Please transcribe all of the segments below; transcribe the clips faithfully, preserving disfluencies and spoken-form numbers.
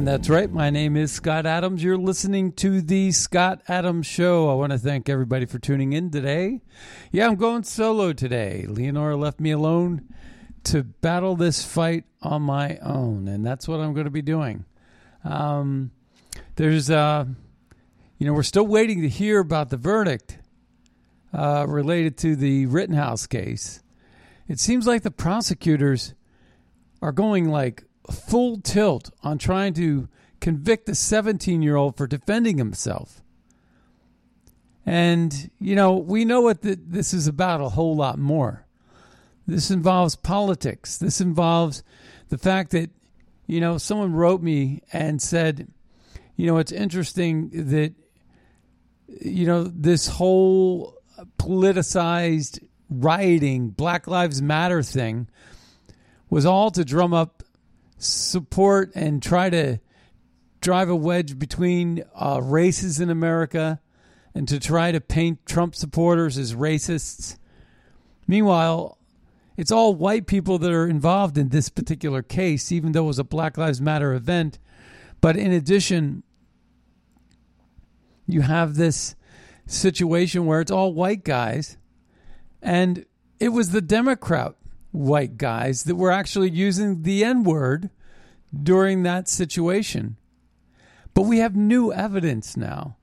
That's right. My name is Scott Adams. You're listening to The Scott Adams Show. I want to thank everybody for tuning in today. Yeah, I'm going solo today. Leonora left me alone to battle this fight on my own, and that's what I'm going to be doing. Um, there's, uh, you know, we're still waiting to hear about the verdict uh, related to the Rittenhouse case. It seems like the prosecutors are going like full tilt on trying to convict the seventeen-year-old for defending himself. And, you know, we know what the, this is about a whole lot more. This involves politics. This involves the fact that, you know, someone wrote me and said, you know, it's interesting that, you know, this whole politicized rioting, Black Lives Matter thing was all to drum up support and try to drive a wedge between uh, races in America, and to try to paint Trump supporters as racists. Meanwhile, it's all white people that are involved in this particular case, even though it was a Black Lives Matter event. But in addition, you have this situation where it's all white guys, and it was the Democrat white guys that were actually using the N-word during that situation. But we have new evidence now.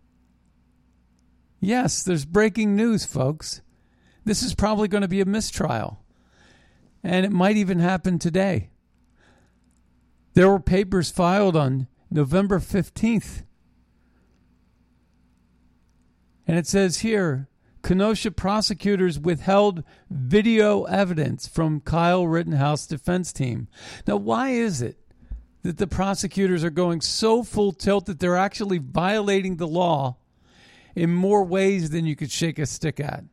Yes, there's breaking news, folks. This is probably going to be a mistrial, and it might even happen today. There were papers filed on November fifteenth, and it says here, Kenosha prosecutors withheld video evidence from Kyle Rittenhouse defense team. Now, why is it that the prosecutors are going so full tilt that they're actually violating the law in more ways than you could shake a stick at?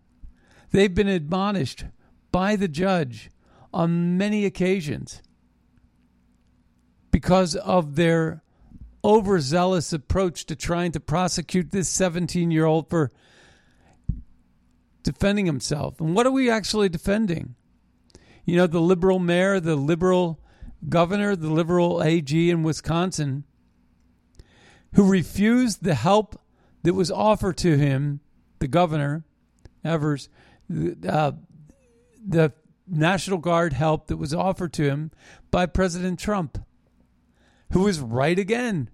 They've been admonished by the judge on many occasions because of their overzealous approach to trying to prosecute this seventeen-year-old for defending himself. And what are we actually defending? You know, the liberal mayor, the liberal governor, the liberal A G in Wisconsin, who refused the help that was offered to him, the governor, Evers, uh, the National Guard help that was offered to him by President Trump, who was right again.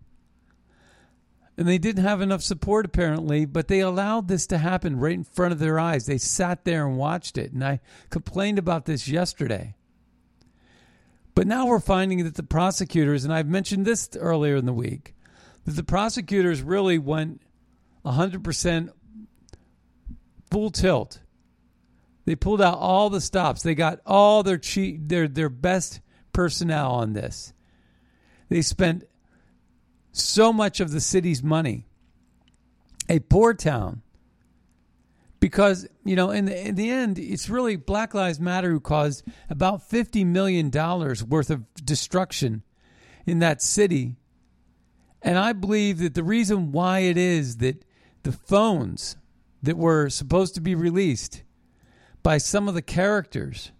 And they didn't have enough support, apparently, but they allowed this to happen right in front of their eyes. They sat there and watched it. And I complained about this yesterday. But now we're finding that the prosecutors, and I've mentioned this earlier in the week, that the prosecutors really went one hundred percent full tilt. They pulled out all the stops. They got all their cheat, their their best personnel on this. They spent so much of the city's money. A poor town Because, you know, in the, in the end, it's really Black Lives Matter who caused about fifty million dollars worth of destruction in that city. And I believe that the reason why it is that the phones that were supposed to be released by some of the characters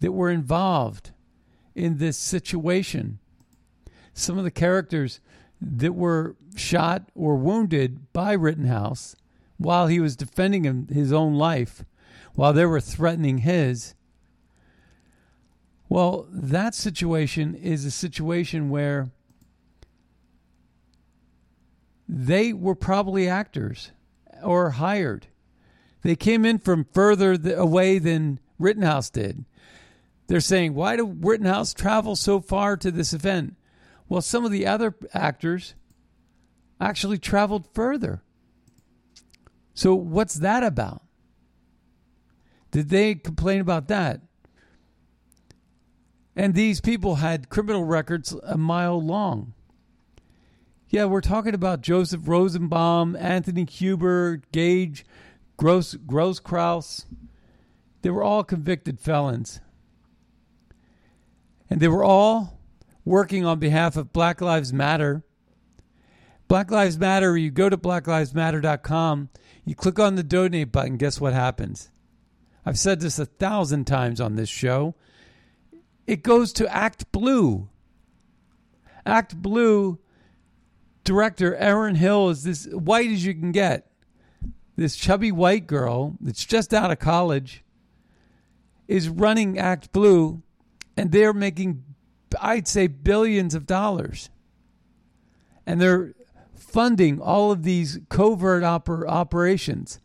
that were involved in this situation, some of the characters that were shot or wounded by Rittenhouse while he was defending him, his own life, while they were threatening his, well, that situation is a situation where they were probably actors or hired. They came in from further away than Rittenhouse did. They're saying, why did Rittenhouse travel so far to this event? Well, some of the other actors actually traveled further. So what's that about? Did they complain about that? And these people had criminal records a mile long. Yeah, we're talking about Joseph Rosenbaum, Anthony Huber, Gage Gross, Grosskreutz. They were all convicted felons. And they were all working on behalf of Black Lives Matter. Black Lives Matter, you go to black lives matter dot com, you click on the donate button, guess what happens? I've said this a thousand times on this show. It goes to Act Blue. Act Blue director Aaron Hill is this white as you can get. This chubby white girl that's just out of college is running Act Blue, and they're making, I'd say, billions of dollars. And they're funding all of these covert oper- operations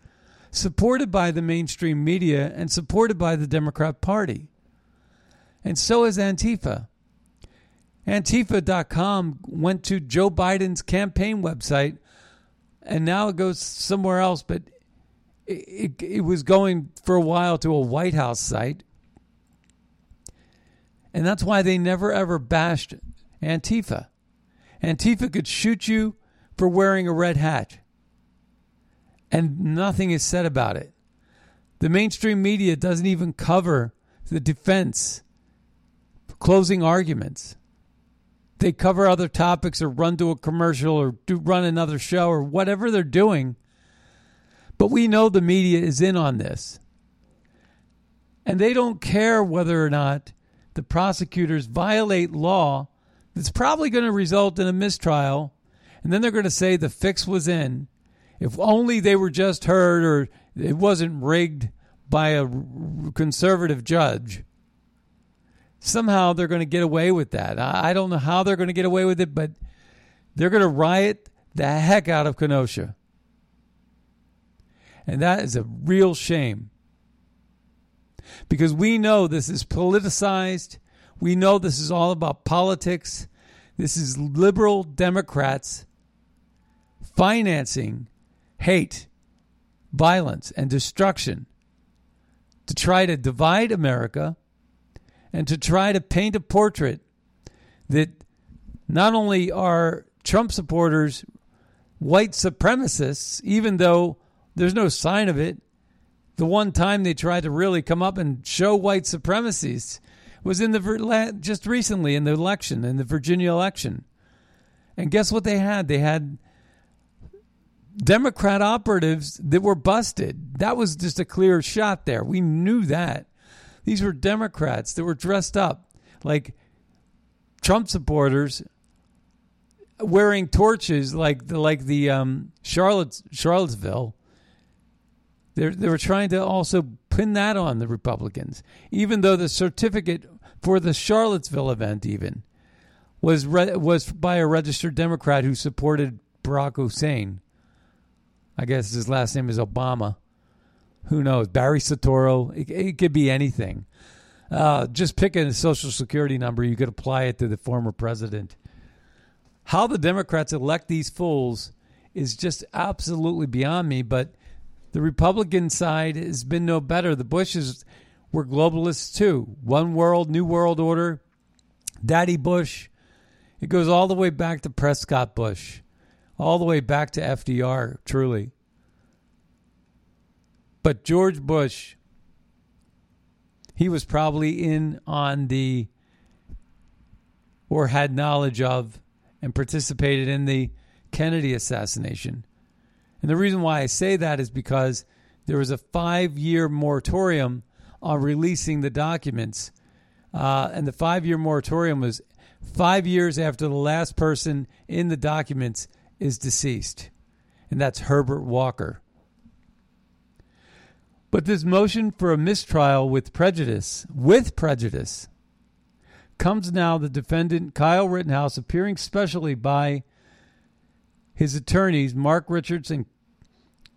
supported by the mainstream media and supported by the Democrat Party. And so is Antifa. Antifa dot com went to Joe Biden's campaign website, and now it goes somewhere else, but it, it, it was going for a while to a White House site. And that's why they never, ever bashed Antifa. Antifa could shoot you for wearing a red hat, and nothing is said about it. The mainstream media doesn't even cover the defense, closing arguments. They cover other topics or run to a commercial or do run another show or whatever they're doing. But we know the media is in on this. And they don't care whether or not the prosecutors violate law. It's probably going to result in a mistrial, and then they're going to say the fix was in. If only they were just heard, or it wasn't rigged by a conservative judge. Somehow they're going to get away with that. I don't know how they're going to get away with it, but they're going to riot the heck out of Kenosha. And that is a real shame. Because we know this is politicized. We know this is all about politics. This is liberal Democrats financing hate, violence, and destruction to try to divide America and to try to paint a portrait that not only are Trump supporters white supremacists, even though there's no sign of it. The one time they tried to really come up and show white supremacists was in the just recently in the election, in the Virginia election. And guess what they had? They had Democrat operatives that were busted. That was just a clear shot there. We knew that. These were Democrats that were dressed up like Trump supporters, wearing torches like the, like the um, Charlotte, Charlottesville. They're, they were trying to also pin that on the Republicans, even though the certificate for the Charlottesville event even was re- was by a registered Democrat who supported Barack Hussein. I guess his last name is Obama. Who knows? Barry Satoro. It, it could be anything. Uh, just pick a social security number. You could apply it to the former president. How the Democrats elect these fools is just absolutely beyond me, but the Republican side has been no better. The Bushes were globalists too. One world, new world order, Daddy Bush. It goes all the way back to Prescott Bush, all the way back to F D R, truly. But George Bush, he was probably in on the, or had knowledge of, and participated in the Kennedy assassination. And the reason why I say that is because there was a five-year moratorium on releasing the documents. Uh, and the five-year moratorium was five years after the last person in the documents is deceased. And that's Herbert Walker. But this motion for a mistrial with prejudice, with prejudice, comes now the defendant Kyle Rittenhouse appearing specially by his attorneys Mark Richards and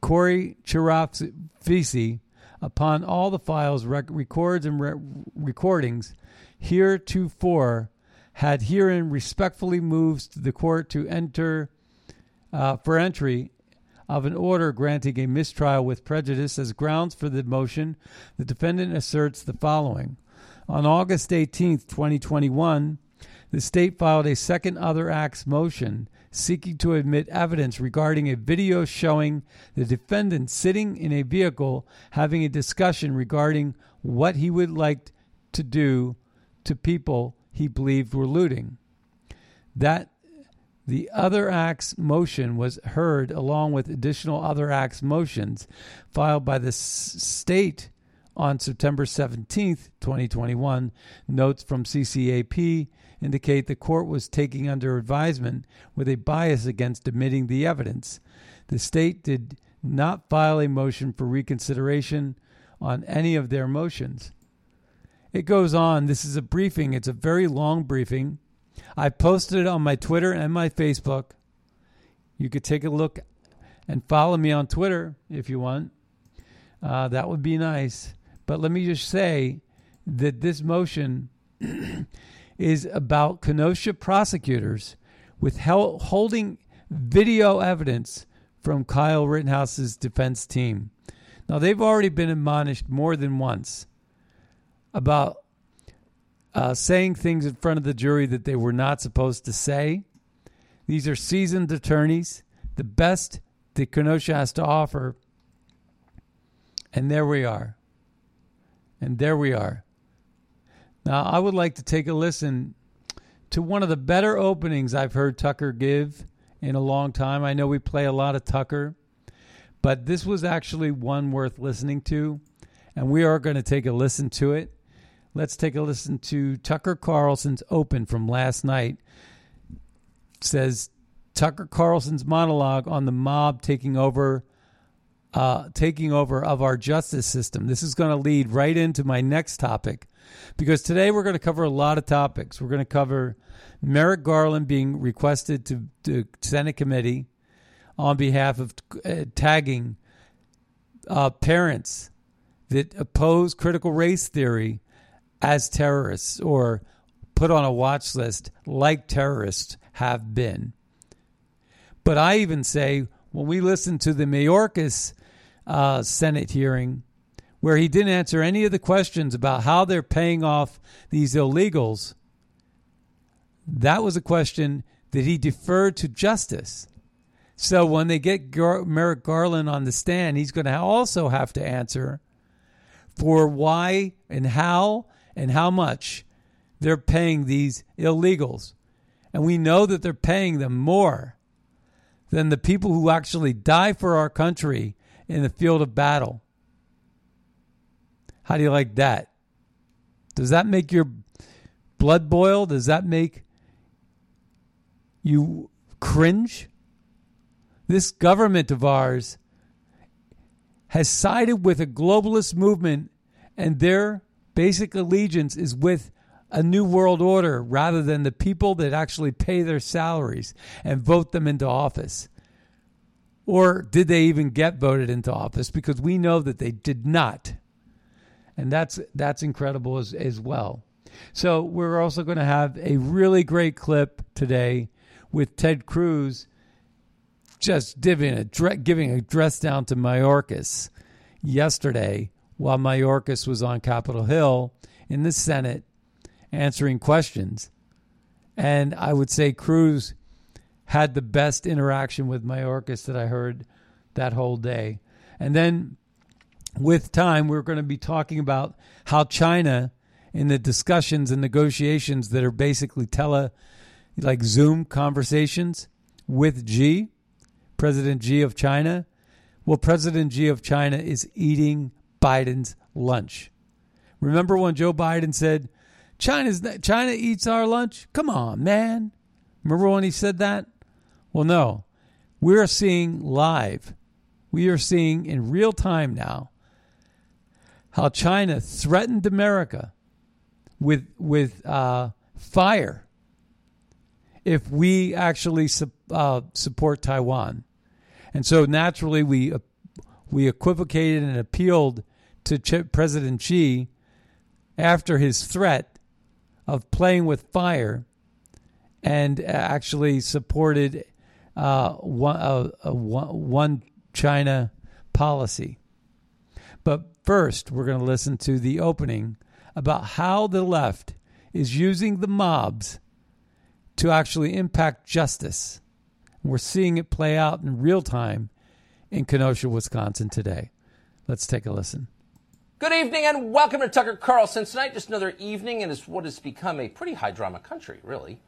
Corey Chirafisi upon all the files, rec- records, and re- recordings heretofore had herein respectfully moves to the court to enter uh, for entry of an order granting a mistrial with prejudice. As grounds for the motion, the defendant asserts the following. On August eighteenth, twenty twenty-one, the state filed a second other acts motion seeking to admit evidence regarding a video showing the defendant sitting in a vehicle having a discussion regarding what he would like to do to people he believed were looting. That the other acts motion was heard along with additional other acts motions filed by the s- state on September seventeenth, twenty twenty-one, notes from C C A P indicate the court was taking under advisement with a bias against admitting the evidence. The state did not file a motion for reconsideration on any of their motions. It goes on. This is a briefing. It's a very long briefing. I posted it on my Twitter and my Facebook. You could take a look and follow me on Twitter if you want. Uh, that would be nice. But let me just say that this motion is about Kenosha prosecutors withholding video evidence from Kyle Rittenhouse's defense team. Now, they've already been admonished more than once about uh, saying things in front of the jury that they were not supposed to say. These are seasoned attorneys, the best that Kenosha has to offer. And there we are. And there we are. Now, I would like to take a listen to one of the better openings I've heard Tucker give in a long time. I know we play a lot of Tucker, but this was actually one worth listening to, and we are going to take a listen to it. Let's take a listen to Tucker Carlson's open from last night. It says Tucker Carlson's monologue on the mob taking over Uh, taking over of our justice system. This is going to lead right into my next topic, because today we're going to cover a lot of topics. We're going to cover Merrick Garland being requested to the Senate committee on behalf of uh, tagging uh, parents that oppose critical race theory as terrorists or put on a watch list like terrorists have been. But I even say, when we listened to the Mayorkas Uh, Senate hearing, where he didn't answer any of the questions about how they're paying off these illegals, that was a question that he deferred to justice. So when they get Gar- Merrick Garland on the stand, he's going to also have to answer for why and how and how much they're paying these illegals. And we know that they're paying them more than the people who actually die for our country in the field of battle. How do you like that? Does that make your blood boil? Does that make you cringe? This government of ours has sided with a globalist movement, and their basic allegiance is with a new world order rather than the people that actually pay their salaries and vote them into office. Or did they even get voted into office? Because we know that they did not. And that's that's incredible as, as well. So we're also going to have a really great clip today with Ted Cruz just giving a, giving a dress down to Mayorkas yesterday while Mayorkas was on Capitol Hill in the Senate answering questions. And I would say Cruz had the best interaction with Mayorkas that I heard that whole day. And then with time, we're going to be talking about how China in the discussions and negotiations that are basically tele, like Zoom conversations with Xi, President Xi of China. Well, President Xi of China is eating Biden's lunch. Remember when Joe Biden said, China's China eats our lunch? Come on, man. Remember when he said that? Well, no. We're seeing live. We are seeing in real time now how China threatened America with with uh, fire if we actually su- uh, support Taiwan. And so naturally, we uh, we equivocated and appealed to Ch- President Xi after his threat of playing with fire, and actually supported uh, one, uh, uh, one China policy. But first, we're going to listen to the opening about how the left is using the mobs to actually impact justice. We're seeing it play out in real time in Kenosha, Wisconsin today. Let's take a listen. Good evening and welcome to Tucker Carlson. Tonight, just another evening in what has become a pretty high-drama country, really.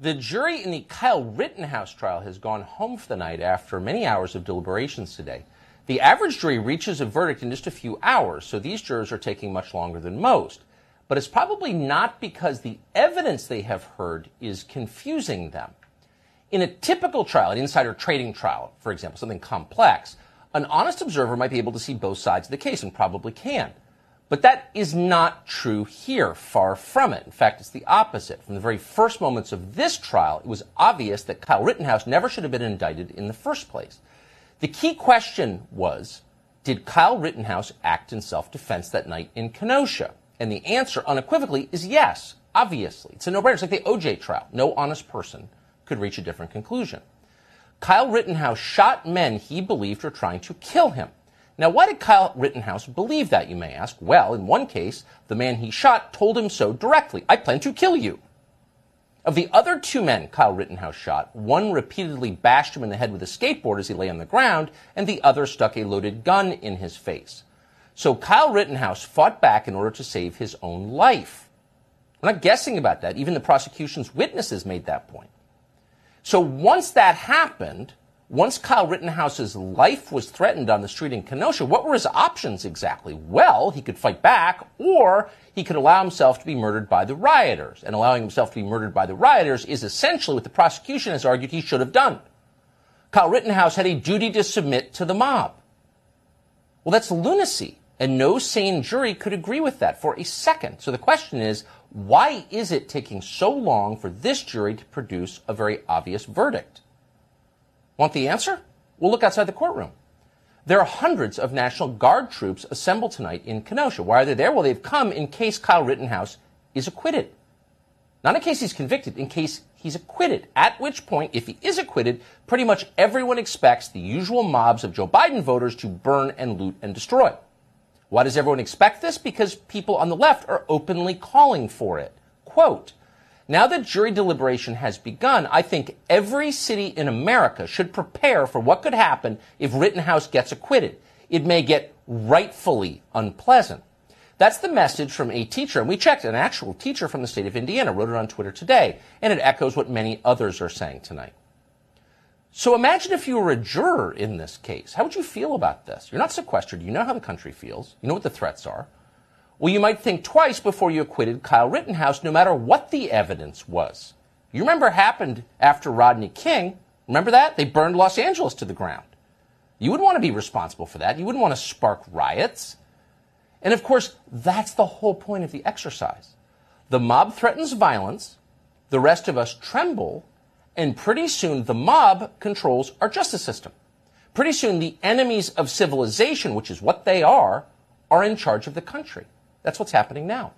The jury in the Kyle Rittenhouse trial has gone home for the night after many hours of deliberations today. The average jury reaches a verdict in just a few hours, so these jurors are taking much longer than most. But it's probably not because the evidence they have heard is confusing them. In a typical trial, an insider trading trial, for example, something complex, an honest observer might be able to see both sides of the case, and probably can. But that is not true here, far from it. In fact, it's the opposite. From the very first moments of this trial, it was obvious that Kyle Rittenhouse never should have been indicted in the first place. The key question was, did Kyle Rittenhouse act in self-defense that night in Kenosha? And the answer, unequivocally, is yes, obviously. It's a no-brainer. It's like the O J trial. No honest person could reach a different conclusion. Kyle Rittenhouse shot men he believed were trying to kill him. Now, why did Kyle Rittenhouse believe that, you may ask? Well, in one case, the man he shot told him so directly. I plan to kill you. Of the other two men Kyle Rittenhouse shot, one repeatedly bashed him in the head with a skateboard as he lay on the ground, and the other stuck a loaded gun in his face. So Kyle Rittenhouse fought back in order to save his own life. We're not guessing about that. Even the prosecution's witnesses made that point. So once that happened, once Kyle Rittenhouse's life was threatened on the street in Kenosha, what were his options exactly? Well, he could fight back, or he could allow himself to be murdered by the rioters. And allowing himself to be murdered by the rioters is essentially what the prosecution has argued he should have done. Kyle Rittenhouse had a duty to submit to the mob. Well, that's lunacy, and no sane jury could agree with that for a second. So the question is, why is it taking so long for this jury to produce a very obvious verdict? Want the answer? Well, look outside the courtroom. There are hundreds of National Guard troops assembled tonight in Kenosha. Why are they there? Well, they've come in case Kyle Rittenhouse is acquitted. Not in case he's convicted, in case he's acquitted. At which point, if he is acquitted, pretty much everyone expects the usual mobs of Joe Biden voters to burn and loot and destroy. Why does everyone expect this? Because people on the left are openly calling for it. Quote, now that jury deliberation has begun, I think every city in America should prepare for what could happen if Rittenhouse gets acquitted. It may get rightfully unpleasant. That's the message from a teacher, and we checked, an actual teacher from the state of Indiana wrote it on Twitter today, and it echoes what many others are saying tonight. So imagine if you were a juror in this case. How would you feel about this? You're not sequestered. You know how the country feels. You know what the threats are. Well, you might think twice before you acquitted Kyle Rittenhouse, no matter what the evidence was. You remember it happened after Rodney King. Remember that? They burned Los Angeles to the ground. You wouldn't want to be responsible for that. You wouldn't want to spark riots. And, of course, that's the whole point of the exercise. The mob threatens violence. The rest of us tremble. And pretty soon the mob controls our justice system. Pretty soon the enemies of civilization, which is what they are, are in charge of the country. That's what's happening now.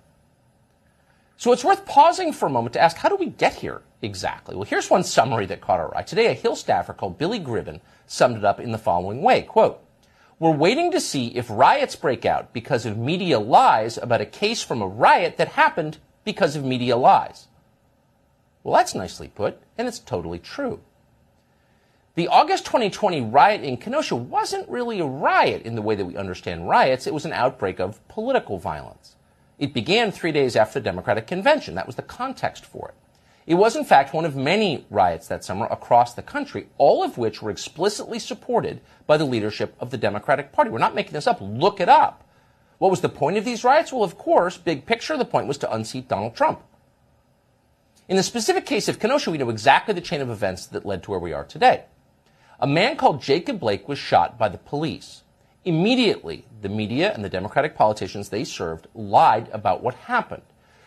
So it's worth pausing for a moment to ask, how do we get here exactly? Well, here's one summary that caught our eye. Today, a Hill staffer called Billy Gribben summed it up in the following way, quote, we're waiting to see if riots break out because of media lies about a case from a riot that happened because of media lies. Well, that's nicely put, and it's totally true. The August twenty twenty riot in Kenosha wasn't really a riot in the way that we understand riots. It was an outbreak of political violence. It began three days after the Democratic Convention. That was the context for it. It was, in fact, one of many riots that summer across the country, all of which were explicitly supported by the leadership of the Democratic Party. We're not making this up. Look it up. What was the point of these riots? Well, of course, big picture, the point was to unseat Donald Trump. In the specific case of Kenosha, we know exactly the chain of events that led to where we are today. A man called Jacob Blake was shot by the police. Immediately, the media and the Democratic politicians they served lied about what happened.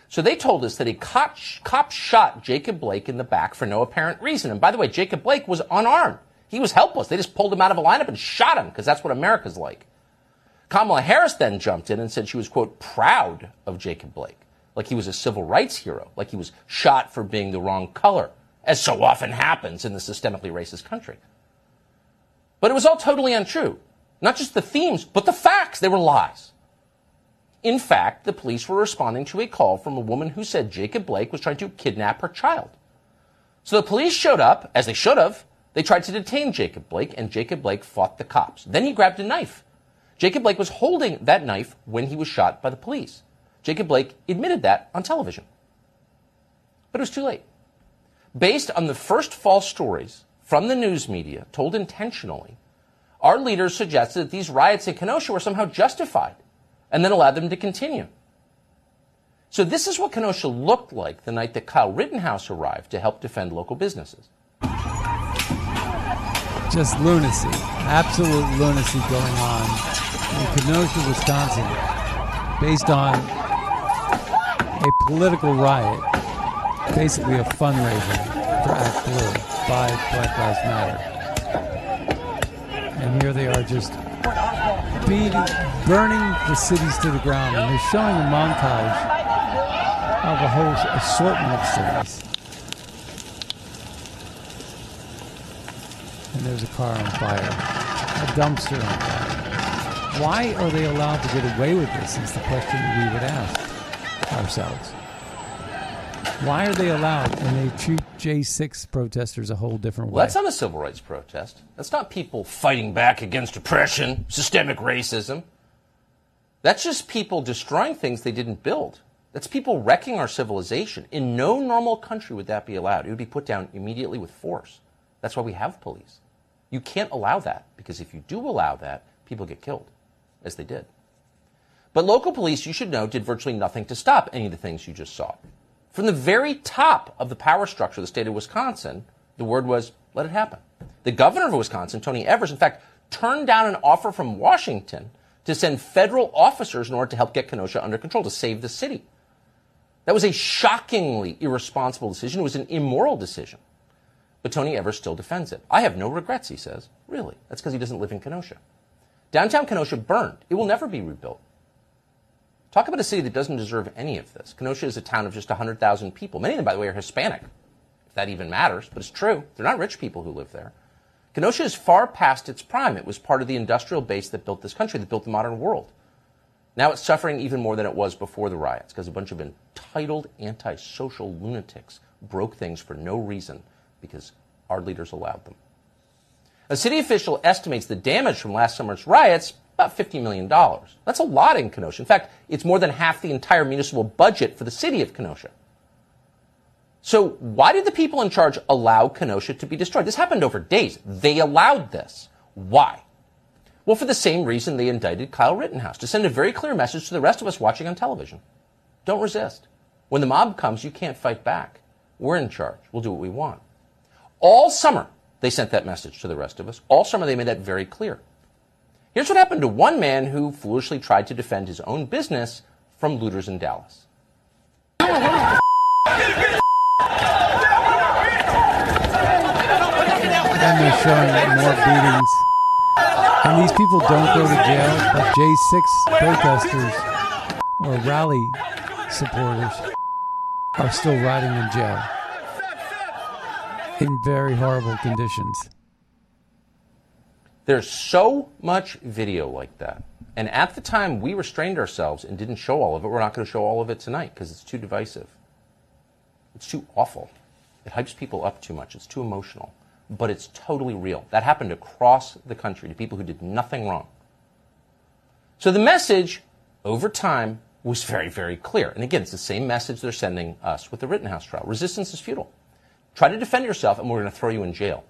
So they told us that a cop, cop shot Jacob Blake in the back for no apparent reason. And by the way, Jacob Blake was unarmed. He was helpless. They just pulled him out of a lineup and shot him because that's what America's like. Kamala Harris then jumped in and said she was, quote, proud of Jacob Blake, like he was a civil rights hero, like he was shot for being the wrong color, as so often happens in the systemically racist country. But it was all totally untrue. Not just the themes, but the facts. They were lies. In fact, the police were responding to a call from a woman who said Jacob Blake was trying to kidnap her child. So the police showed up, as they should have. They tried to detain Jacob Blake, and Jacob Blake fought the cops. Then he grabbed a knife. Jacob Blake was holding that knife when he was shot by the police. Jacob Blake admitted that on television. But it was too late. Based on the first false stories from the news media, told intentionally, our leaders suggested that these riots in Kenosha were somehow justified and then allowed them to continue. So this is what Kenosha looked like the night that Kyle Rittenhouse arrived to help defend local businesses. Just lunacy, absolute lunacy going on in Kenosha, Wisconsin, based on a political riot, basically a fundraiser for Act Blue by Black Lives Matter. And here they are just beating, burning the cities to the ground, and they're showing a montage of a whole assortment of cities. And there's a car on fire, a dumpster on fire. Why are they allowed to get away with this is the question we would ask ourselves. Why are they allowed? And they treat J six protesters a whole different way. Well, that's not a civil rights protest. That's not people fighting back against oppression, systemic racism. That's just people destroying things they didn't build. That's people wrecking our civilization. In no normal country would that be allowed. It would be put down immediately with force. That's why we have police. You can't allow that, because if you do allow that, people get killed, as they did. But local police, you should know, did virtually nothing to stop any of the things you just saw. From the very top of the power structure of the state of Wisconsin, the word was, let it happen. The governor of Wisconsin, Tony Evers, in fact, turned down an offer from Washington to send federal officers in order to help get Kenosha under control, to save the city. That was a shockingly irresponsible decision. It was an immoral decision. But Tony Evers still defends it. I have no regrets, he says. Really? That's because he doesn't live in Kenosha. Downtown Kenosha burned. It will never be rebuilt. Talk about a city that doesn't deserve any of this. Kenosha is a town of just one hundred thousand people. Many of them, by the way, are Hispanic, if that even matters, but it's true. They're not rich people who live there. Kenosha is far past its prime. It was part of the industrial base that built this country, that built the modern world. Now it's suffering even more than it was before the riots, because a bunch of entitled, antisocial lunatics broke things for no reason, because our leaders allowed them. A city official estimates the damage from last summer's riots about fifty million dollars. That's a lot in Kenosha. In fact, it's more than half the entire municipal budget for the city of Kenosha. So why did the people in charge allow Kenosha to be destroyed? This happened over days. They allowed this. Why? Well, for the same reason they indicted Kyle Rittenhouse, to send a very clear message to the rest of us watching on television. Don't resist. When the mob comes, you can't fight back. We're in charge. We'll do what we want. All summer, they sent that message to the rest of us. All summer, they made that very clear. Here's what happened to one man who foolishly tried to defend his own business from looters in Dallas. And they're showing more beatings. And these people don't go to jail, but J six protesters or rally supporters are still rotting in jail, in very horrible conditions. There's so much video like that. And at the time, we restrained ourselves and didn't show all of it. We're not going to show all of it tonight because it's too divisive. It's too awful. It hypes people up too much. It's too emotional. but it's totally real. That happened across the country to people who did nothing wrong. So the message over time was very, very clear. And again, it's the same message they're sending us with the Rittenhouse trial. Resistance is futile. Try to defend yourself, and we're going to throw you in jail.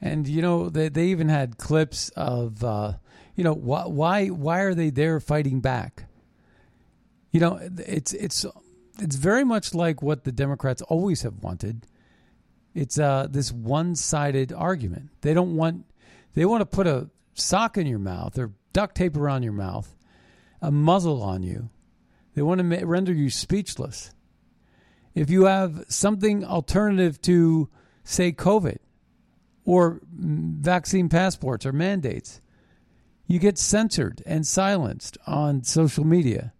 And, you know, they, they even had clips of, uh, you know, wh- why why are they there fighting back? You know, it's it's it's very much like what the Democrats always have wanted. It's uh, this one-sided argument. They don't want they want to put a sock in your mouth or duct tape around your mouth, a muzzle on you. They want to ma- render you speechless. If you have something alternative to, say, COVID or vaccine passports or mandates, you get censored and silenced on social media.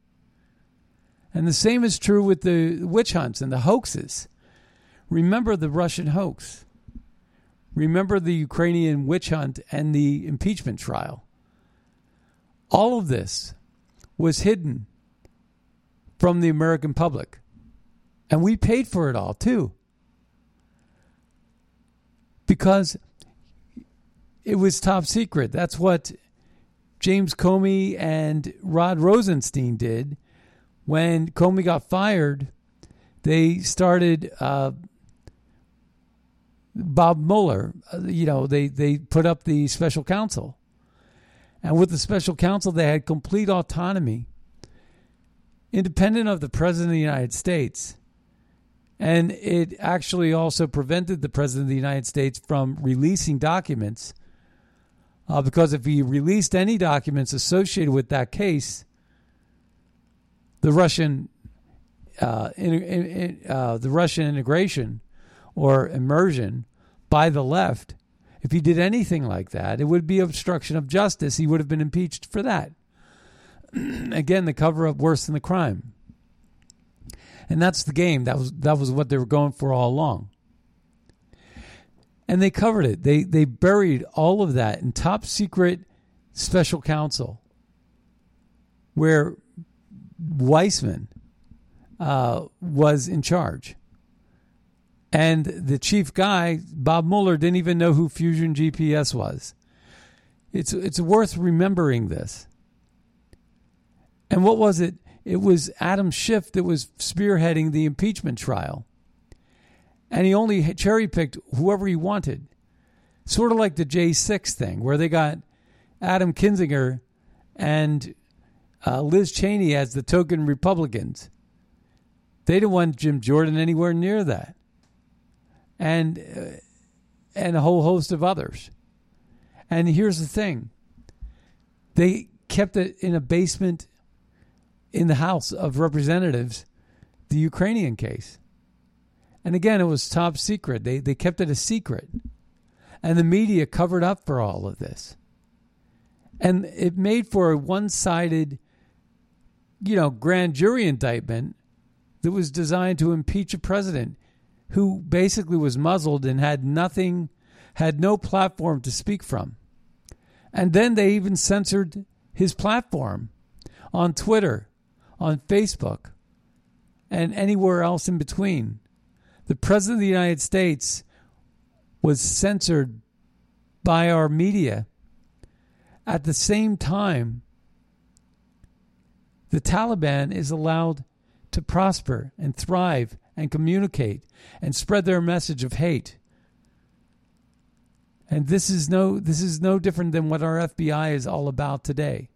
And the same is true with the witch hunts and the hoaxes. Remember the Russian hoax. Remember the Ukrainian witch hunt and the impeachment trial. All of this was hidden from the American public. And we paid for it all, too. Because it was top secret. That's what James Comey and Rod Rosenstein did. When Comey got fired, they started uh, Bob Mueller. You know, they, they put up the special counsel. And with the special counsel, they had complete autonomy, independent of the president of the United States. And it actually also prevented the president of the United States from releasing documents uh, because if he released any documents associated with that case, the Russian uh, in, in, uh, the Russian integration or immersion by the left, if he did anything like that, it would be obstruction of justice. He would have been impeached for that. Again, the cover-up worse than the crime. And that's the game. That was that was what they were going for all along. And they covered it. They they buried all of that in top secret special counsel, where Weissman uh, was in charge. And the chief guy, Bob Mueller, didn't even know who Fusion G P S was. It's it's worth remembering this. And what was it? It was Adam Schiff that was spearheading the impeachment trial. And he only cherry-picked whoever he wanted. Sort of like the J six thing, where they got Adam Kinzinger and uh, Liz Cheney as the token Republicans. They didn't want Jim Jordan anywhere near that. And, uh, and a whole host of others. And here's the thing. They kept it in a basement in the House of Representatives, the Ukrainian case. And again, it was top secret. They they kept it a secret. And the media covered up for all of this. And it made for a one-sided, you know, grand jury indictment that was designed to impeach a president who basically was muzzled and had nothing, had no platform to speak from. And then they even censored his platform on Twitter, on Facebook, and anywhere else in between. The President of the United States was censored by our media. At the same time, the Taliban is allowed to prosper and thrive and communicate and spread their message of hate. And this is no, this is no different than what our F B I is all about today.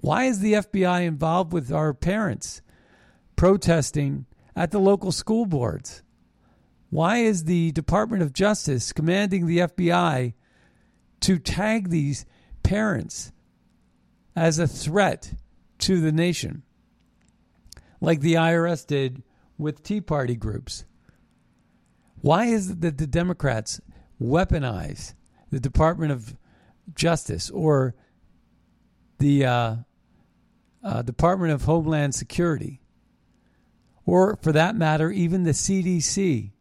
Why is the F B I involved with our parents protesting at the local school boards? Why is the Department of Justice commanding the F B I to tag these parents as a threat to the nation, like the I R S did with Tea Party groups? Why is it that the Democrats weaponize the Department of Justice or the uh, Uh, Department of Homeland Security, or for that matter, even the C D C,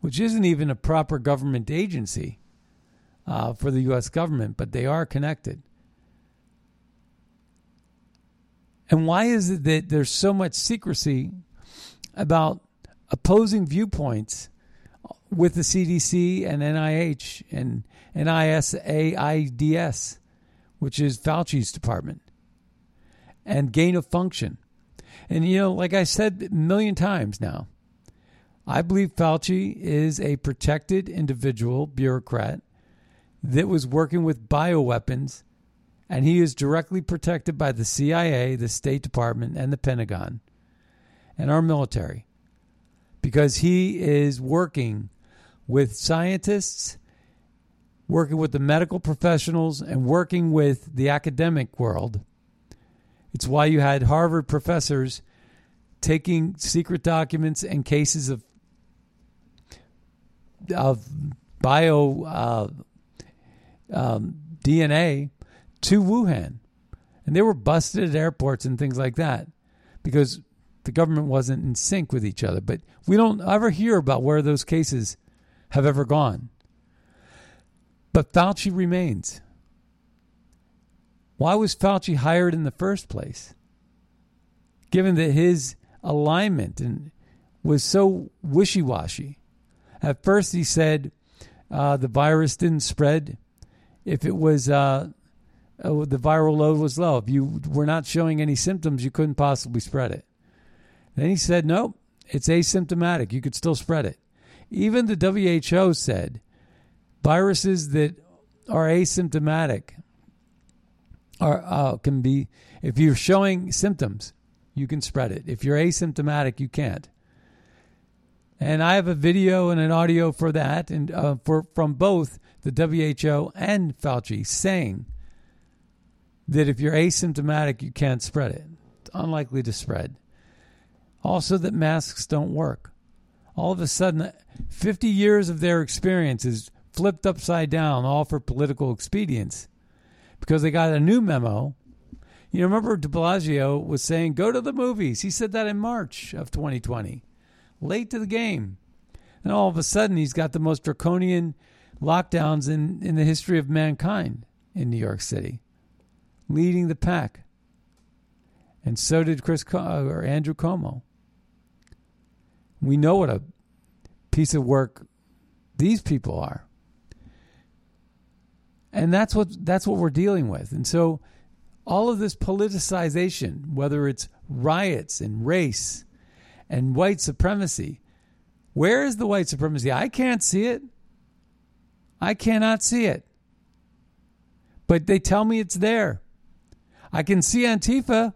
which isn't even a proper government agency uh, for the U S government, but they are connected. And why is it that there's so much secrecy about opposing viewpoints with the C D C and N I H and NISAIDS, which is Fauci's department, and gain of function. And, you know, like I said a million times now, I believe Fauci is a protected individual bureaucrat that was working with bioweapons, and he is directly protected by the C I A, the State Department, and the Pentagon, and our military, because he is working with scientists, working with the medical professionals, and working with the academic world. It's why you had Harvard professors taking secret documents and cases of of bio uh, um, D N A to Wuhan. And they were busted at airports and things like that because the government wasn't in sync with each other. But we don't ever hear about where those cases have ever gone. But Fauci remains. Why was Fauci hired in the first place, given that his alignment and was so wishy-washy? At first he said uh, the virus didn't spread if it was uh, the viral load was low. If you were not showing any symptoms, you couldn't possibly spread it. Then he said, nope, it's asymptomatic. You could still spread it. Even the W H O said viruses that are asymptomatic are uh, can be, if you're showing symptoms, you can spread it. If you're asymptomatic, you can't. And I have a video and an audio for that, and uh, for from both the W H O and Fauci saying that if you're asymptomatic, you can't spread it. It's unlikely to spread. Also, that masks don't work. All of a sudden, fifty years of their experience is flipped upside down, all for political expedience, because they got a new memo. You remember de Blasio was saying, go to the movies. He said that in March of twenty twenty, late to the game. And all of a sudden, he's got the most draconian lockdowns in, in the history of mankind in New York City, leading the pack. And so did Chris Co- or Andrew Cuomo. We know what a piece of work these people are. And that's what that's what we're dealing with. And so all of this politicization, whether it's riots and race and white supremacy, where is the white supremacy? I can't see it. I cannot see it. But they tell me it's there. I can see Antifa.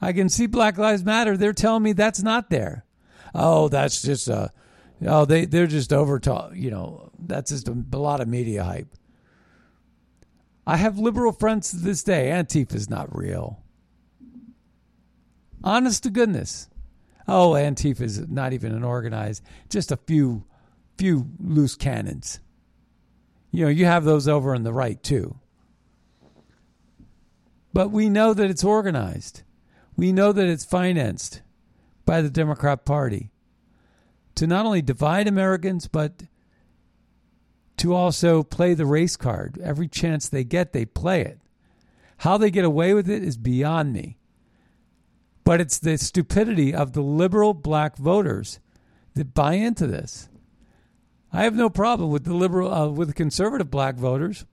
I can see Black Lives Matter. They're telling me that's not there. Oh, that's just a, oh, they, they're just over talk. You know, that's just a, a lot of media hype. I have liberal friends to this day. Antifa's not real. Honest to goodness. Oh, Antifa's not even an organized, just a few, few loose cannons. You know, you have those over on the right too. But we know that it's organized. We know that it's financed by the Democrat Party to not only divide Americans, but to also play the race card. Every chance they get, they play it. How they get away with it is beyond me. But it's the stupidity of the liberal black voters that buy into this. I have no problem with the liberal, uh, with the conservative black voters.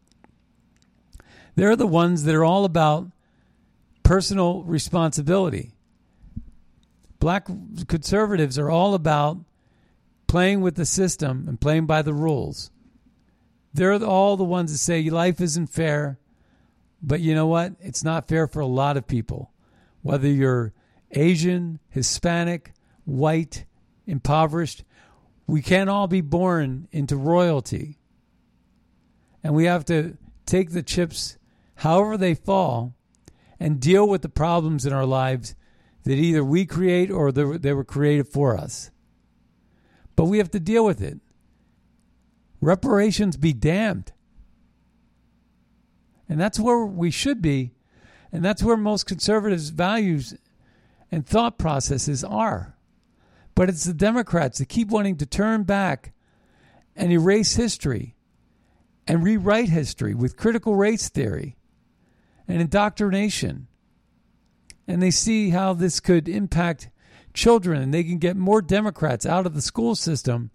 They're the ones that are all about personal responsibility. Black conservatives are all about playing with the system and playing by the rules. They're all the ones that say life isn't fair, but you know what? It's not fair for a lot of people, whether you're Asian, Hispanic, white, impoverished. We can't all be born into royalty. And we have to take the chips however they fall and deal with the problems in our lives that either we create or they were created for us. But we have to deal with it. Reparations be damned. And that's where we should be. And that's where most conservatives' values and thought processes are. But it's the Democrats that keep wanting to turn back and erase history and rewrite history with critical race theory and indoctrination. And they see how this could impact children, and they can get more Democrats out of the school system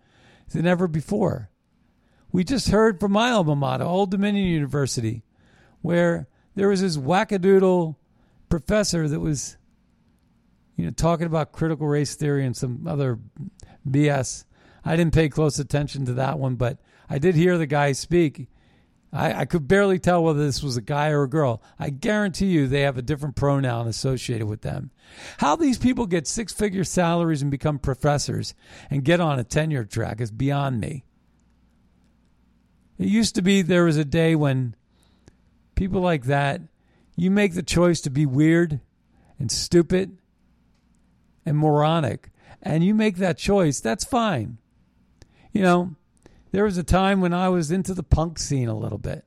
than ever before. We just heard from my alma mater, Old Dominion University, where there was this wackadoodle professor that was, you know, talking about critical race theory and some other B S. I didn't pay close attention to that one, but I did hear the guy speak. I, I could barely tell whether this was a guy or a girl. I guarantee you they have a different pronoun associated with them. How these people get six-figure salaries and become professors and get on a tenure track is beyond me. It used to be there was a day when people like that, you make the choice to be weird and stupid and moronic, and you make that choice, that's fine. You know, there was a time when I was into the punk scene a little bit,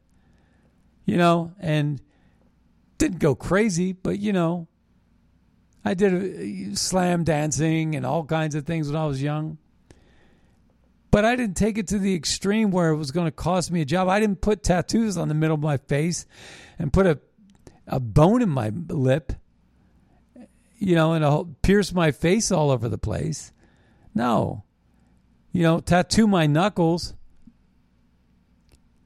you know, and didn't go crazy, but, you know, I did slam dancing and all kinds of things when I was young. But I didn't take it to the extreme where it was going to cost me a job. I didn't put tattoos on the middle of my face and put a a bone in my lip, you know, and a, pierce my face all over the place. No. You know, tattoo my knuckles.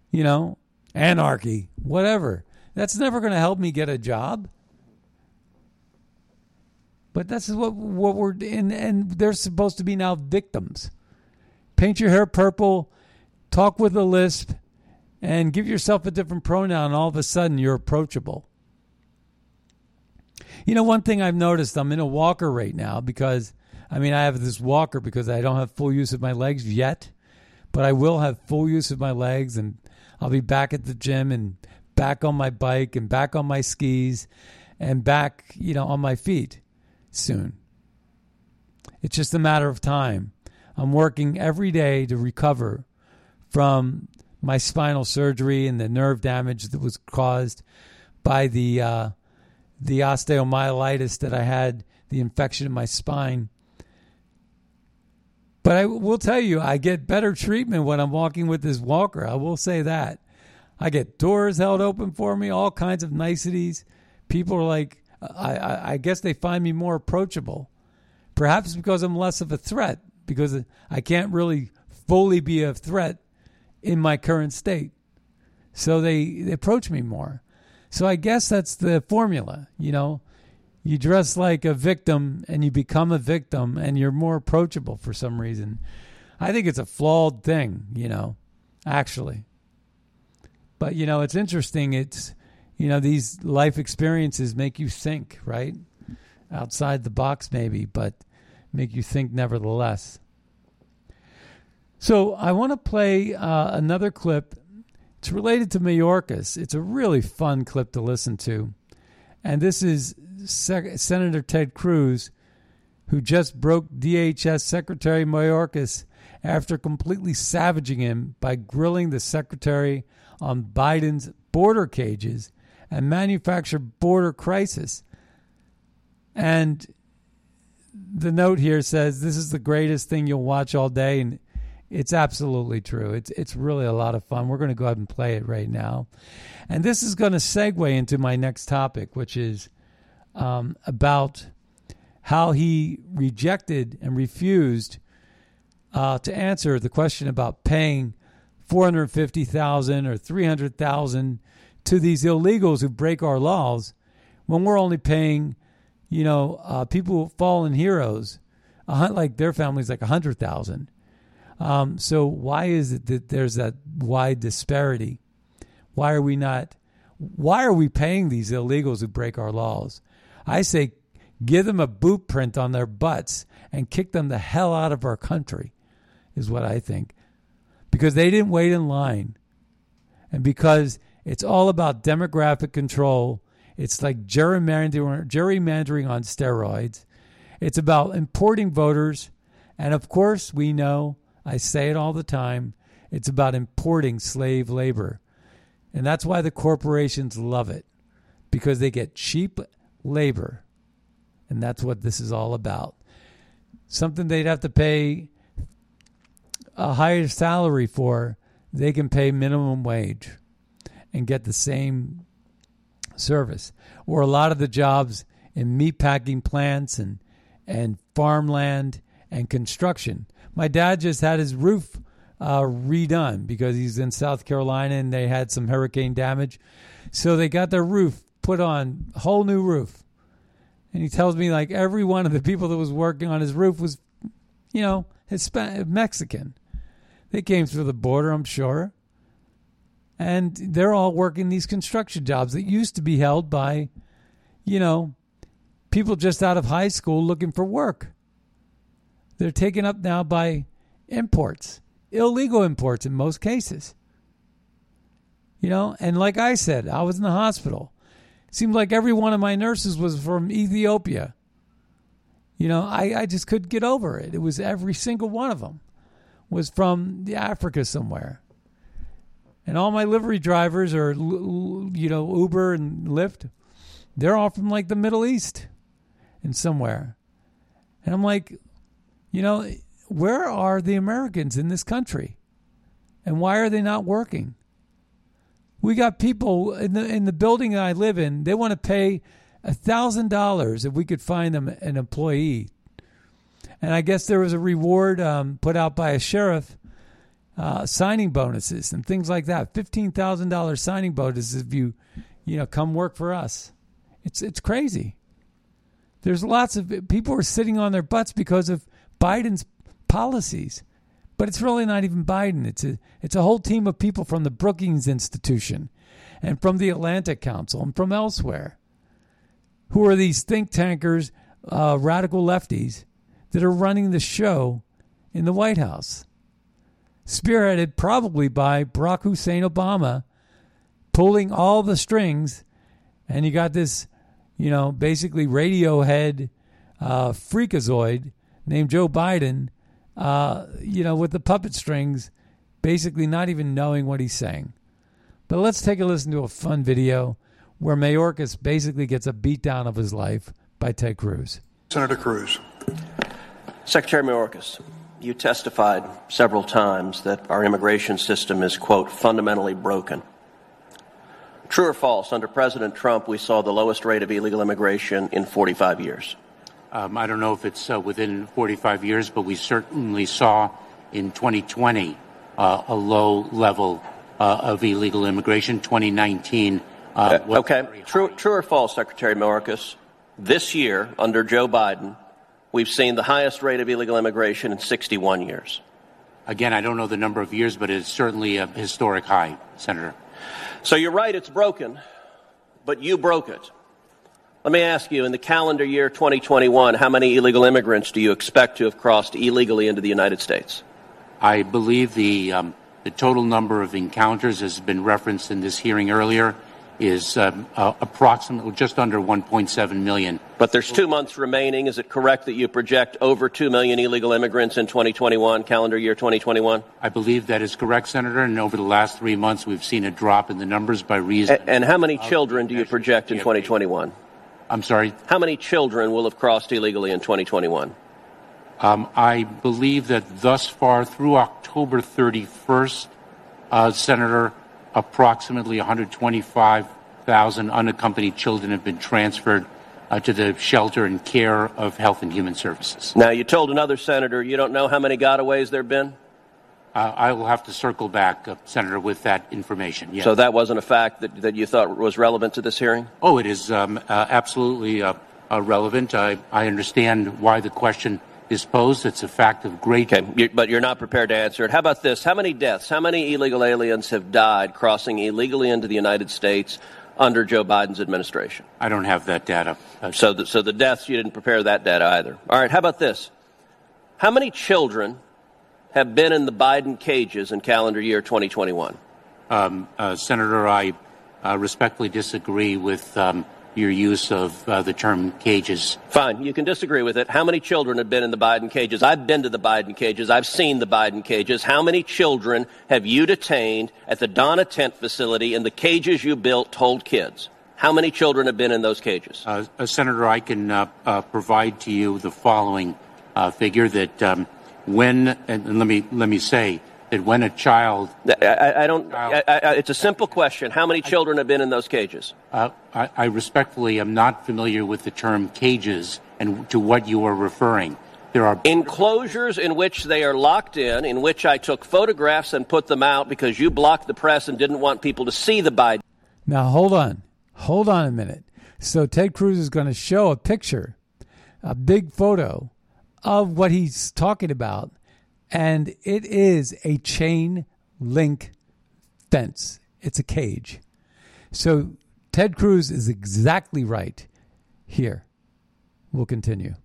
You know, anarchy, whatever. That's never going to help me get a job. But that's what what we're in, and they're supposed to be now victims. Paint your hair purple, talk with a lisp, and give yourself a different pronoun, and all of a sudden you're approachable. You know, one thing I've noticed, I'm in a walker right now because, I mean, I have this walker because I don't have full use of my legs yet, but I will have full use of my legs, and I'll be back at the gym and back on my bike and back on my skis and back, you know, on my feet soon. It's just a matter of time. I'm working every day to recover from my spinal surgery and the nerve damage that was caused by the uh, the osteomyelitis that I had, the infection in my spine. But I will tell you, I get better treatment when I'm walking with this walker. I will say that. I get doors held open for me, all kinds of niceties. People are like, I, I, I guess they find me more approachable. Perhaps because I'm less of a threat, because I can't really fully be a threat in my current state. So they, they approach me more. So I guess that's the formula, you know. You dress like a victim and you become a victim and you're more approachable for some reason. I think it's a flawed thing, you know, actually. But, you know, it's interesting. It's, you know, these life experiences make you think, right? Outside the box maybe, but make you think nevertheless. So I want to play uh, another clip. It's related to Mayorkas. It's a really fun clip to listen to. And this is Sec- Senator Ted Cruz, who just broke D H S Secretary Mayorkas after completely savaging him by grilling the secretary on Biden's border cages and manufactured border crisis. And the note here says, this is the greatest thing you'll watch all day. And it's absolutely true. It's it's really a lot of fun. We're going to go ahead and play it right now. And this is going to segue into my next topic, which is Um, about how he rejected and refused uh, to answer the question about paying four hundred fifty thousand dollars or three hundred thousand dollars to these illegals who break our laws when we're only paying, you know, uh, people, fallen heroes, uh, like their families, like one hundred thousand dollars. Um, so why is it that there's that wide disparity? Why are we not, why are we paying these illegals who break our laws? I say, give them a boot print on their butts and kick them the hell out of our country, is what I think. Because they didn't wait in line. And because it's all about demographic control. It's like gerrymandering, gerrymandering on steroids. It's about importing voters. And of course, we know, I say it all the time, it's about importing slave labor. And that's why the corporations love it. Because they get cheap labor. And that's what this is all about. Something they'd have to pay a higher salary for, they can pay minimum wage and get the same service. Or a lot of the jobs in meatpacking plants and and farmland and construction. My dad just had his roof uh, redone because he's in South Carolina and they had some hurricane damage. So they got their roof put on, whole new roof. And he tells me like every one of the people that was working on his roof was, you know, Hispanic, Mexican. They came through the border, I'm sure. And they're all working these construction jobs that used to be held by, you know, people just out of high school looking for work. They're taken up now by imports, illegal imports in most cases. You know, and like I said, I was in the hospital. It seemed like every one of my nurses was from Ethiopia. You know, I, I just couldn't get over it. It was every single one of them was from Africa somewhere. And all my livery drivers are, you know, Uber and Lyft. They're all from like the Middle East and somewhere. And I'm like, you know, where are the Americans in this country? And why are they not working? We got people in the in the building that I live in, they want to pay one thousand dollars if we could find them an employee. And I guess there was a reward um, put out by a sheriff, uh, signing bonuses and things like that. fifteen thousand dollars signing bonuses if you, you know, come work for us. It's it's crazy. There's lots of people are sitting on their butts because of Biden's policies. But it's really not even Biden. It's a, it's a whole team of people from the Brookings Institution and from the Atlantic Council and from elsewhere who are these think tankers, uh, radical lefties that are running the show in the White House, spearheaded probably by Barack Hussein Obama pulling all the strings. And you got this, you know, basically Radiohead uh, freakazoid named Joe Biden, uh, you know, with the puppet strings, basically not even knowing what he's saying. But let's take a listen to a fun video where Mayorkas basically gets a beatdown of his life by Ted Cruz. Senator Cruz. Secretary Mayorkas, you testified several times that our immigration system is, quote, fundamentally broken. True or false, under President Trump, we saw the lowest rate of illegal immigration in forty-five years. Um, I don't know if it's uh, within forty-five years, but we certainly saw in twenty twenty uh, a low level uh, of illegal immigration. twenty nineteen Uh, uh, okay. True, true or false, Secretary Mayorkas, this year, under Joe Biden, we've seen the highest rate of illegal immigration in sixty-one years. Again, I don't know the number of years, but it's certainly a historic high, Senator. So you're right, it's broken, but you broke it. Let me ask you, in the calendar year twenty twenty-one, how many illegal immigrants do you expect to have crossed illegally into the United States? I believe the um, the total number of encounters, has been referenced in this hearing earlier, is um, uh, approximately just under one point seven million. But there's two months remaining. Is it correct that you project over two million illegal immigrants in twenty twenty-one, calendar year twenty twenty-one? I believe that is correct, Senator. And over the last three months, we've seen a drop in the numbers by reason. A- and how many children do you project in twenty twenty-one? I'm sorry? How many children will have crossed illegally in twenty twenty-one? Um, I believe that thus far through October thirty-first, uh, Senator, approximately one hundred twenty-five thousand unaccompanied children have been transferred uh, to the shelter and care of Health and Human Services. Now, you told another senator you don't know how many gotaways there have been? Uh, I will have to circle back, uh, Senator, with that information. Yes. So that wasn't a fact that, that you thought was relevant to this hearing? Oh, it is um, uh, absolutely uh, uh, relevant. I, I understand why the question is posed. It's a fact of great... Okay, you, but you're not prepared to answer it. How about this? How many deaths, how many illegal aliens have died crossing illegally into the United States under Joe Biden's administration? I don't have that data. Uh, so, the, so the deaths, you didn't prepare that data either. All right, how about this? How many children have been in the Biden cages in calendar year twenty twenty-one? Um, uh, Senator, I uh, respectfully disagree with um, your use of uh, the term cages. Fine. You can disagree with it. How many children have been in the Biden cages? I've been to the Biden cages. I've seen the Biden cages. How many children have you detained at the Donna tent facility in the cages you built to hold kids? How many children have been in those cages? Uh, uh, Senator, I can uh, uh, provide to you the following uh, figure that... Um, When, and let me let me say, that when a child... I, I don't... Child, I, I, it's a simple question. How many children have been in those cages? Uh, I, I respectfully am not familiar with the term cages and to what you are referring. There are enclosures in which they are locked in, in which I took photographs and put them out because you blocked the press and didn't want people to see the Biden. Now, hold on. Hold on a minute. So Ted Cruz is going to show a picture, a big photo of what he's talking about. And it is a chain link fence. It's a cage. So Ted Cruz is exactly right here. We'll continue.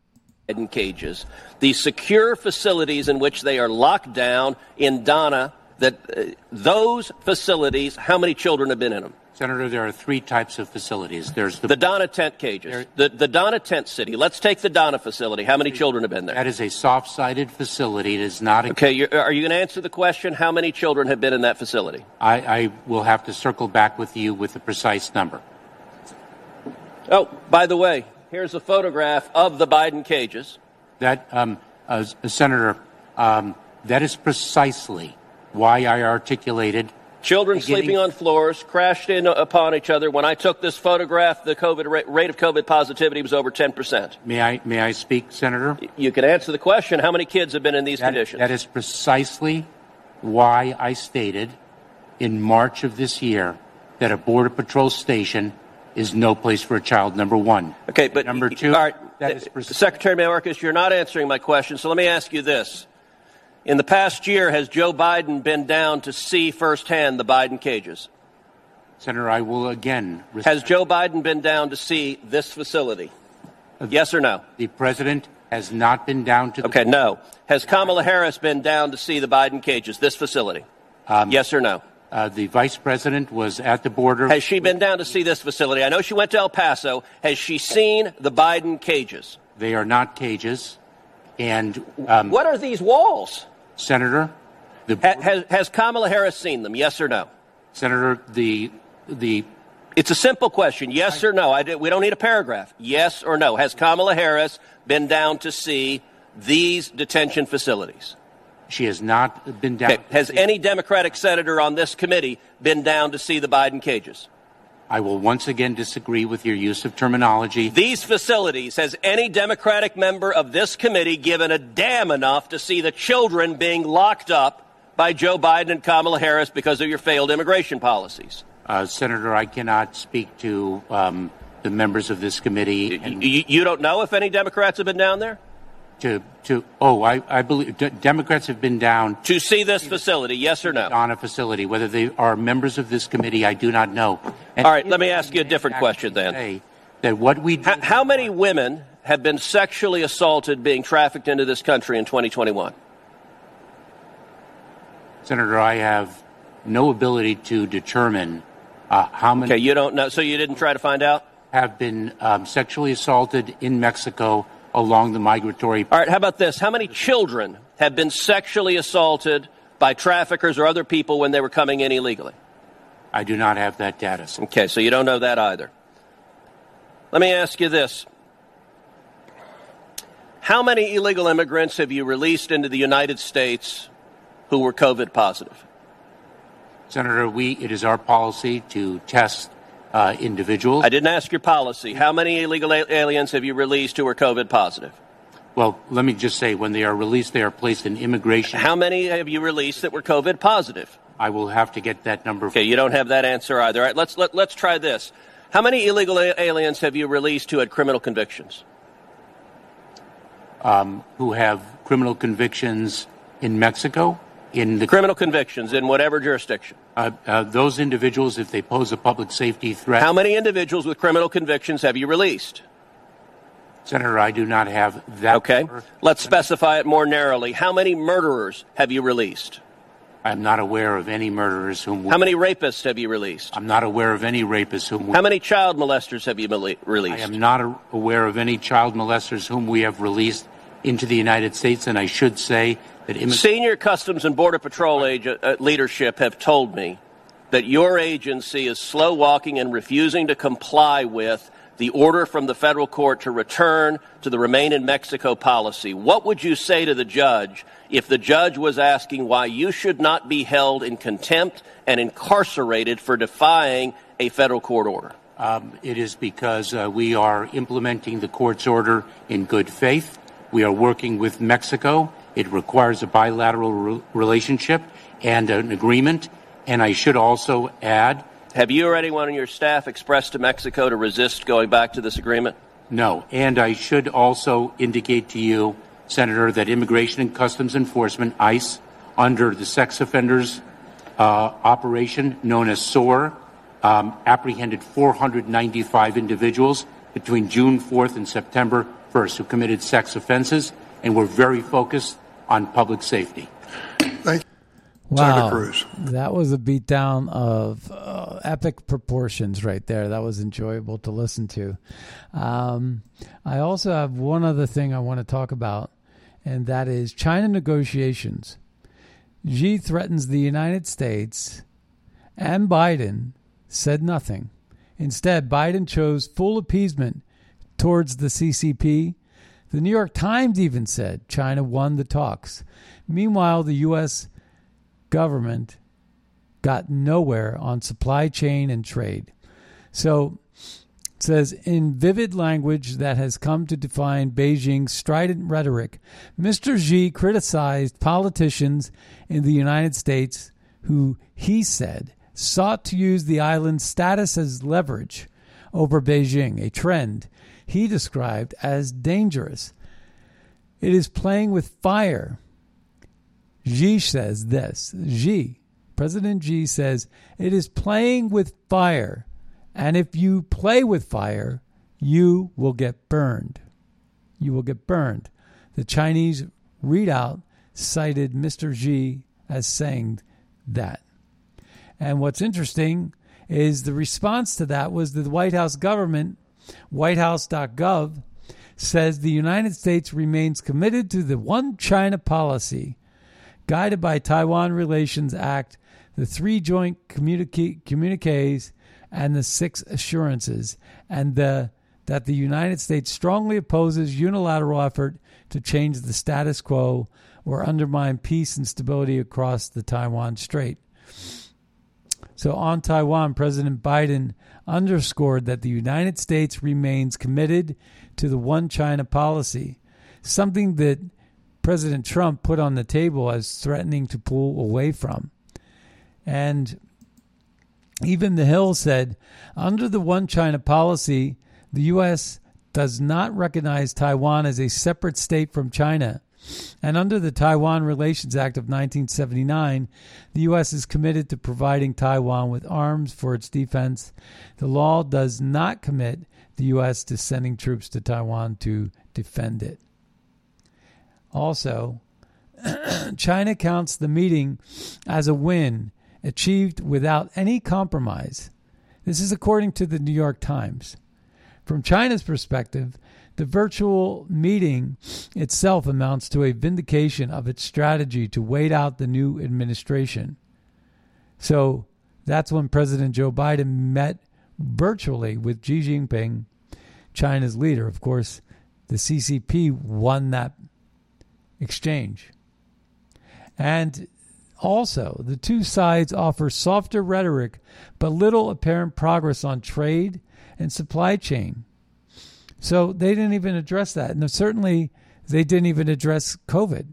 Hidden cages, the secure facilities in which they are locked down in Donna, that uh, those facilities, how many children have been in them? Senator, there are three types of facilities. There's the, the Donna tent cages, there, the, the Donna tent city. Let's take the Donna facility. How many children have been there? That is a soft-sided facility. It is not a... Okay, you're, are you going to answer the question, how many children have been in that facility? I, I will have to circle back with you with the precise number. Oh, by the way, here's a photograph of the Biden cages. That, um, uh, Senator, um, that is precisely why I articulated... Children beginning. Sleeping on floors, crashed in upon each other. When I took this photograph, the COVID rate, rate of COVID positivity was over ten percent. May I may I speak, Senator? You can answer the question, how many kids have been in these that, conditions? That is precisely why I stated in March of this year that a Border Patrol station is no place for a child, number one. Okay, but... Number two... All right, that is precisely- Secretary Mayorkas, you're not answering my question, so let me ask you this. In the past year, has Joe Biden been down to see firsthand the Biden cages? Senator, I will again... Has Joe Biden been down to see this facility? Uh, yes or no? The president has not been down to... The okay, board. No. Has Kamala Harris been down to see the Biden cages, this facility? Um, yes or no? Uh, the vice president was at the border... Has she been down to see this facility? I know she went to El Paso. Has she seen the Biden cages? They are not cages. And um, what are these walls? Senator, the ha, has, has Kamala Harris seen them? Yes or no? Senator, the the it's a simple question. Yes I, or no? I did, we don't need a paragraph. Yes or no? Has Kamala Harris been down to see these detention facilities? She has not been down. Okay. To has see any Democratic senator on this committee been down to see the Biden cages? I will once again disagree with your use of terminology. These facilities, has any Democratic member of this committee given a damn enough to see the children being locked up by Joe Biden and Kamala Harris because of your failed immigration policies? Uh, Senator, I cannot speak to um, the members of this committee. And you, you don't know if any Democrats have been down there? To, to oh, I, I believe d- Democrats have been down... To see this facility, yes or no? On a facility. Whether they are members of this committee, I do not know. And all right, let me ask you a different question then. That what we how, how many women have been sexually assaulted being trafficked into this country in twenty twenty-one? Senator, I have no ability to determine uh, how many... Okay, you don't know, so you didn't try to find out? ...have been um, sexually assaulted in Mexico... along the migratory... All right, how about this? How many children have been sexually assaulted by traffickers or other people when they were coming in illegally? I do not have that data. Sir. Okay, so you don't know that either. Let me ask you this. How many illegal immigrants have you released into the United States who were COVID positive? Senator, we it is our policy to test... Uh, individuals. I didn't ask your policy. How many illegal a- aliens have you released who are COVID positive? Well, let me just say, when they are released, they are placed in immigration. How many have you released that were COVID positive? I will have to get that number. Okay, you don't have that answer either. All right, let's let, let's try this. How many illegal a- aliens have you released who had criminal convictions? Um, who have criminal convictions in Mexico? In the criminal convictions in whatever jurisdiction. Uh, uh, those individuals, if they pose a public safety threat. How many individuals with criminal convictions have you released? Senator, I do not have that. Okay. Number. Let's Senator. Specify it more narrowly. How many murderers have you released? I'm not aware of any murderers whom... We... How many rapists have you released? I'm not aware of any rapists whom... We... How many child molesters have you released? I am not aware of any child molesters whom we have released into the United States, and I should say... Senior Customs and Border Patrol agent, uh, leadership have told me that your agency is slow walking and refusing to comply with the order from the federal court to return to the Remain in Mexico policy, what would you say to the judge if the judge was asking why you should not be held in contempt and incarcerated for defying a federal court order? Um, it is because uh, we are implementing the court's order in good faith. We are working with Mexico. It requires a bilateral re- relationship and an agreement. And I should also add... Have you or anyone on your staff expressed to Mexico to resist going back to this agreement? No. And I should also indicate to you, Senator, that Immigration and Customs Enforcement, ICE, under the sex offenders uh, operation known as SOAR, um, apprehended four hundred ninety-five individuals between June fourth and September first who committed sex offenses, and we're very focused on public safety. Thank you. Wow, Cruz. That was a beatdown of uh, epic proportions right there. That was enjoyable to listen to. Um, I also have one other thing I want to talk about, and that is China negotiations. Xi threatens the United States, and Biden said nothing. Instead, Biden chose full appeasement towards the C C P. The New York Times even said China won the talks. Meanwhile, the U S government got nowhere on supply chain and trade. So it says, in vivid language that has come to define Beijing's strident rhetoric, Mister Xi criticized politicians in the United States who, he said, sought to use the island's status as leverage over Beijing, a trend he described as dangerous. It is playing with fire. Xi says this. Xi, President Xi says, it is playing with fire. And if you play with fire, you will get burned. You will get burned. The Chinese readout cited Mister Xi as saying that. And what's interesting is the response to that was the White House government, white house dot gov, says the United States remains committed to the one China policy, guided by Taiwan Relations Act, the three joint communique, communiques, and the six assurances, and the, that the United States strongly opposes unilateral effort to change the status quo or undermine peace and stability across the Taiwan Strait. So on Taiwan, President Biden underscored that the United States remains committed to the one China policy, something that President Trump put on the table as threatening to pull away from. And even The Hill said, under the one China policy, the U S does not recognize Taiwan as a separate state from China. And under the Taiwan Relations Act of nineteen seventy-nine, the U S is committed to providing Taiwan with arms for its defense. The law does not commit the U S to sending troops to Taiwan to defend it. Also, China counts the meeting as a win achieved without any compromise. This is according to the New York Times. From China's perspective, the virtual meeting itself amounts to a vindication of its strategy to wait out the new administration. So that's when President Joe Biden met virtually with Xi Jinping, China's leader. Of course, the C C P won that exchange. And also, the two sides offer softer rhetoric, but little apparent progress on trade and supply chain. So they didn't even address that. And certainly, they didn't even address COVID.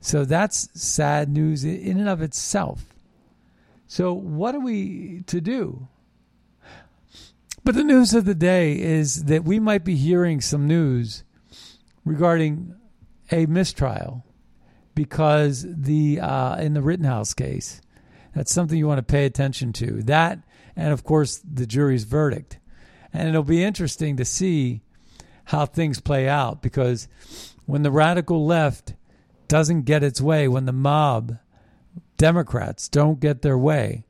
So that's sad news in and of itself. So what are we to do? But the news of the day is that we might be hearing some news regarding a mistrial because the uh, in the Rittenhouse case. That's something you want to pay attention to. That, and of course, the jury's verdict. And it'll be interesting to see how things play out, because when the radical left doesn't get its way, when the mob Democrats don't get their way,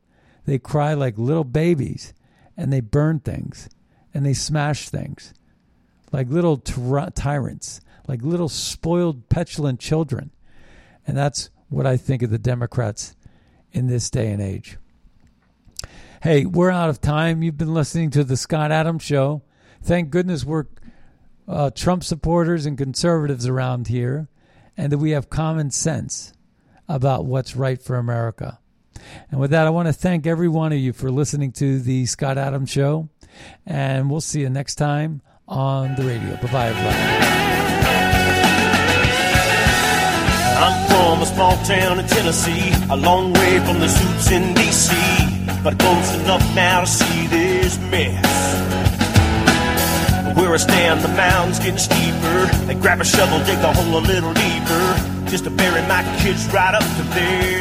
they cry like little babies, and they burn things, and they smash things like little tyr- tyrants. Like little spoiled, petulant children. And that's what I think of the Democrats in this day and age. Hey, we're out of time. You've been listening to The Scott Adams Show. thank goodness we're uh, Trump supporters and conservatives around here, and that we have common sense about what's right for America. And with that, I want to thank every one of you for listening to the Scott Adams Show, and we'll see you next time on the radio. Bye-bye, everybody. I'm from a small town in Tennessee, a long way from the suits in D C, but close enough now to see this mess. Where I stand, the mound's getting steeper. They grab a shovel, dig a hole a little deeper, just to bury my kids right up to there.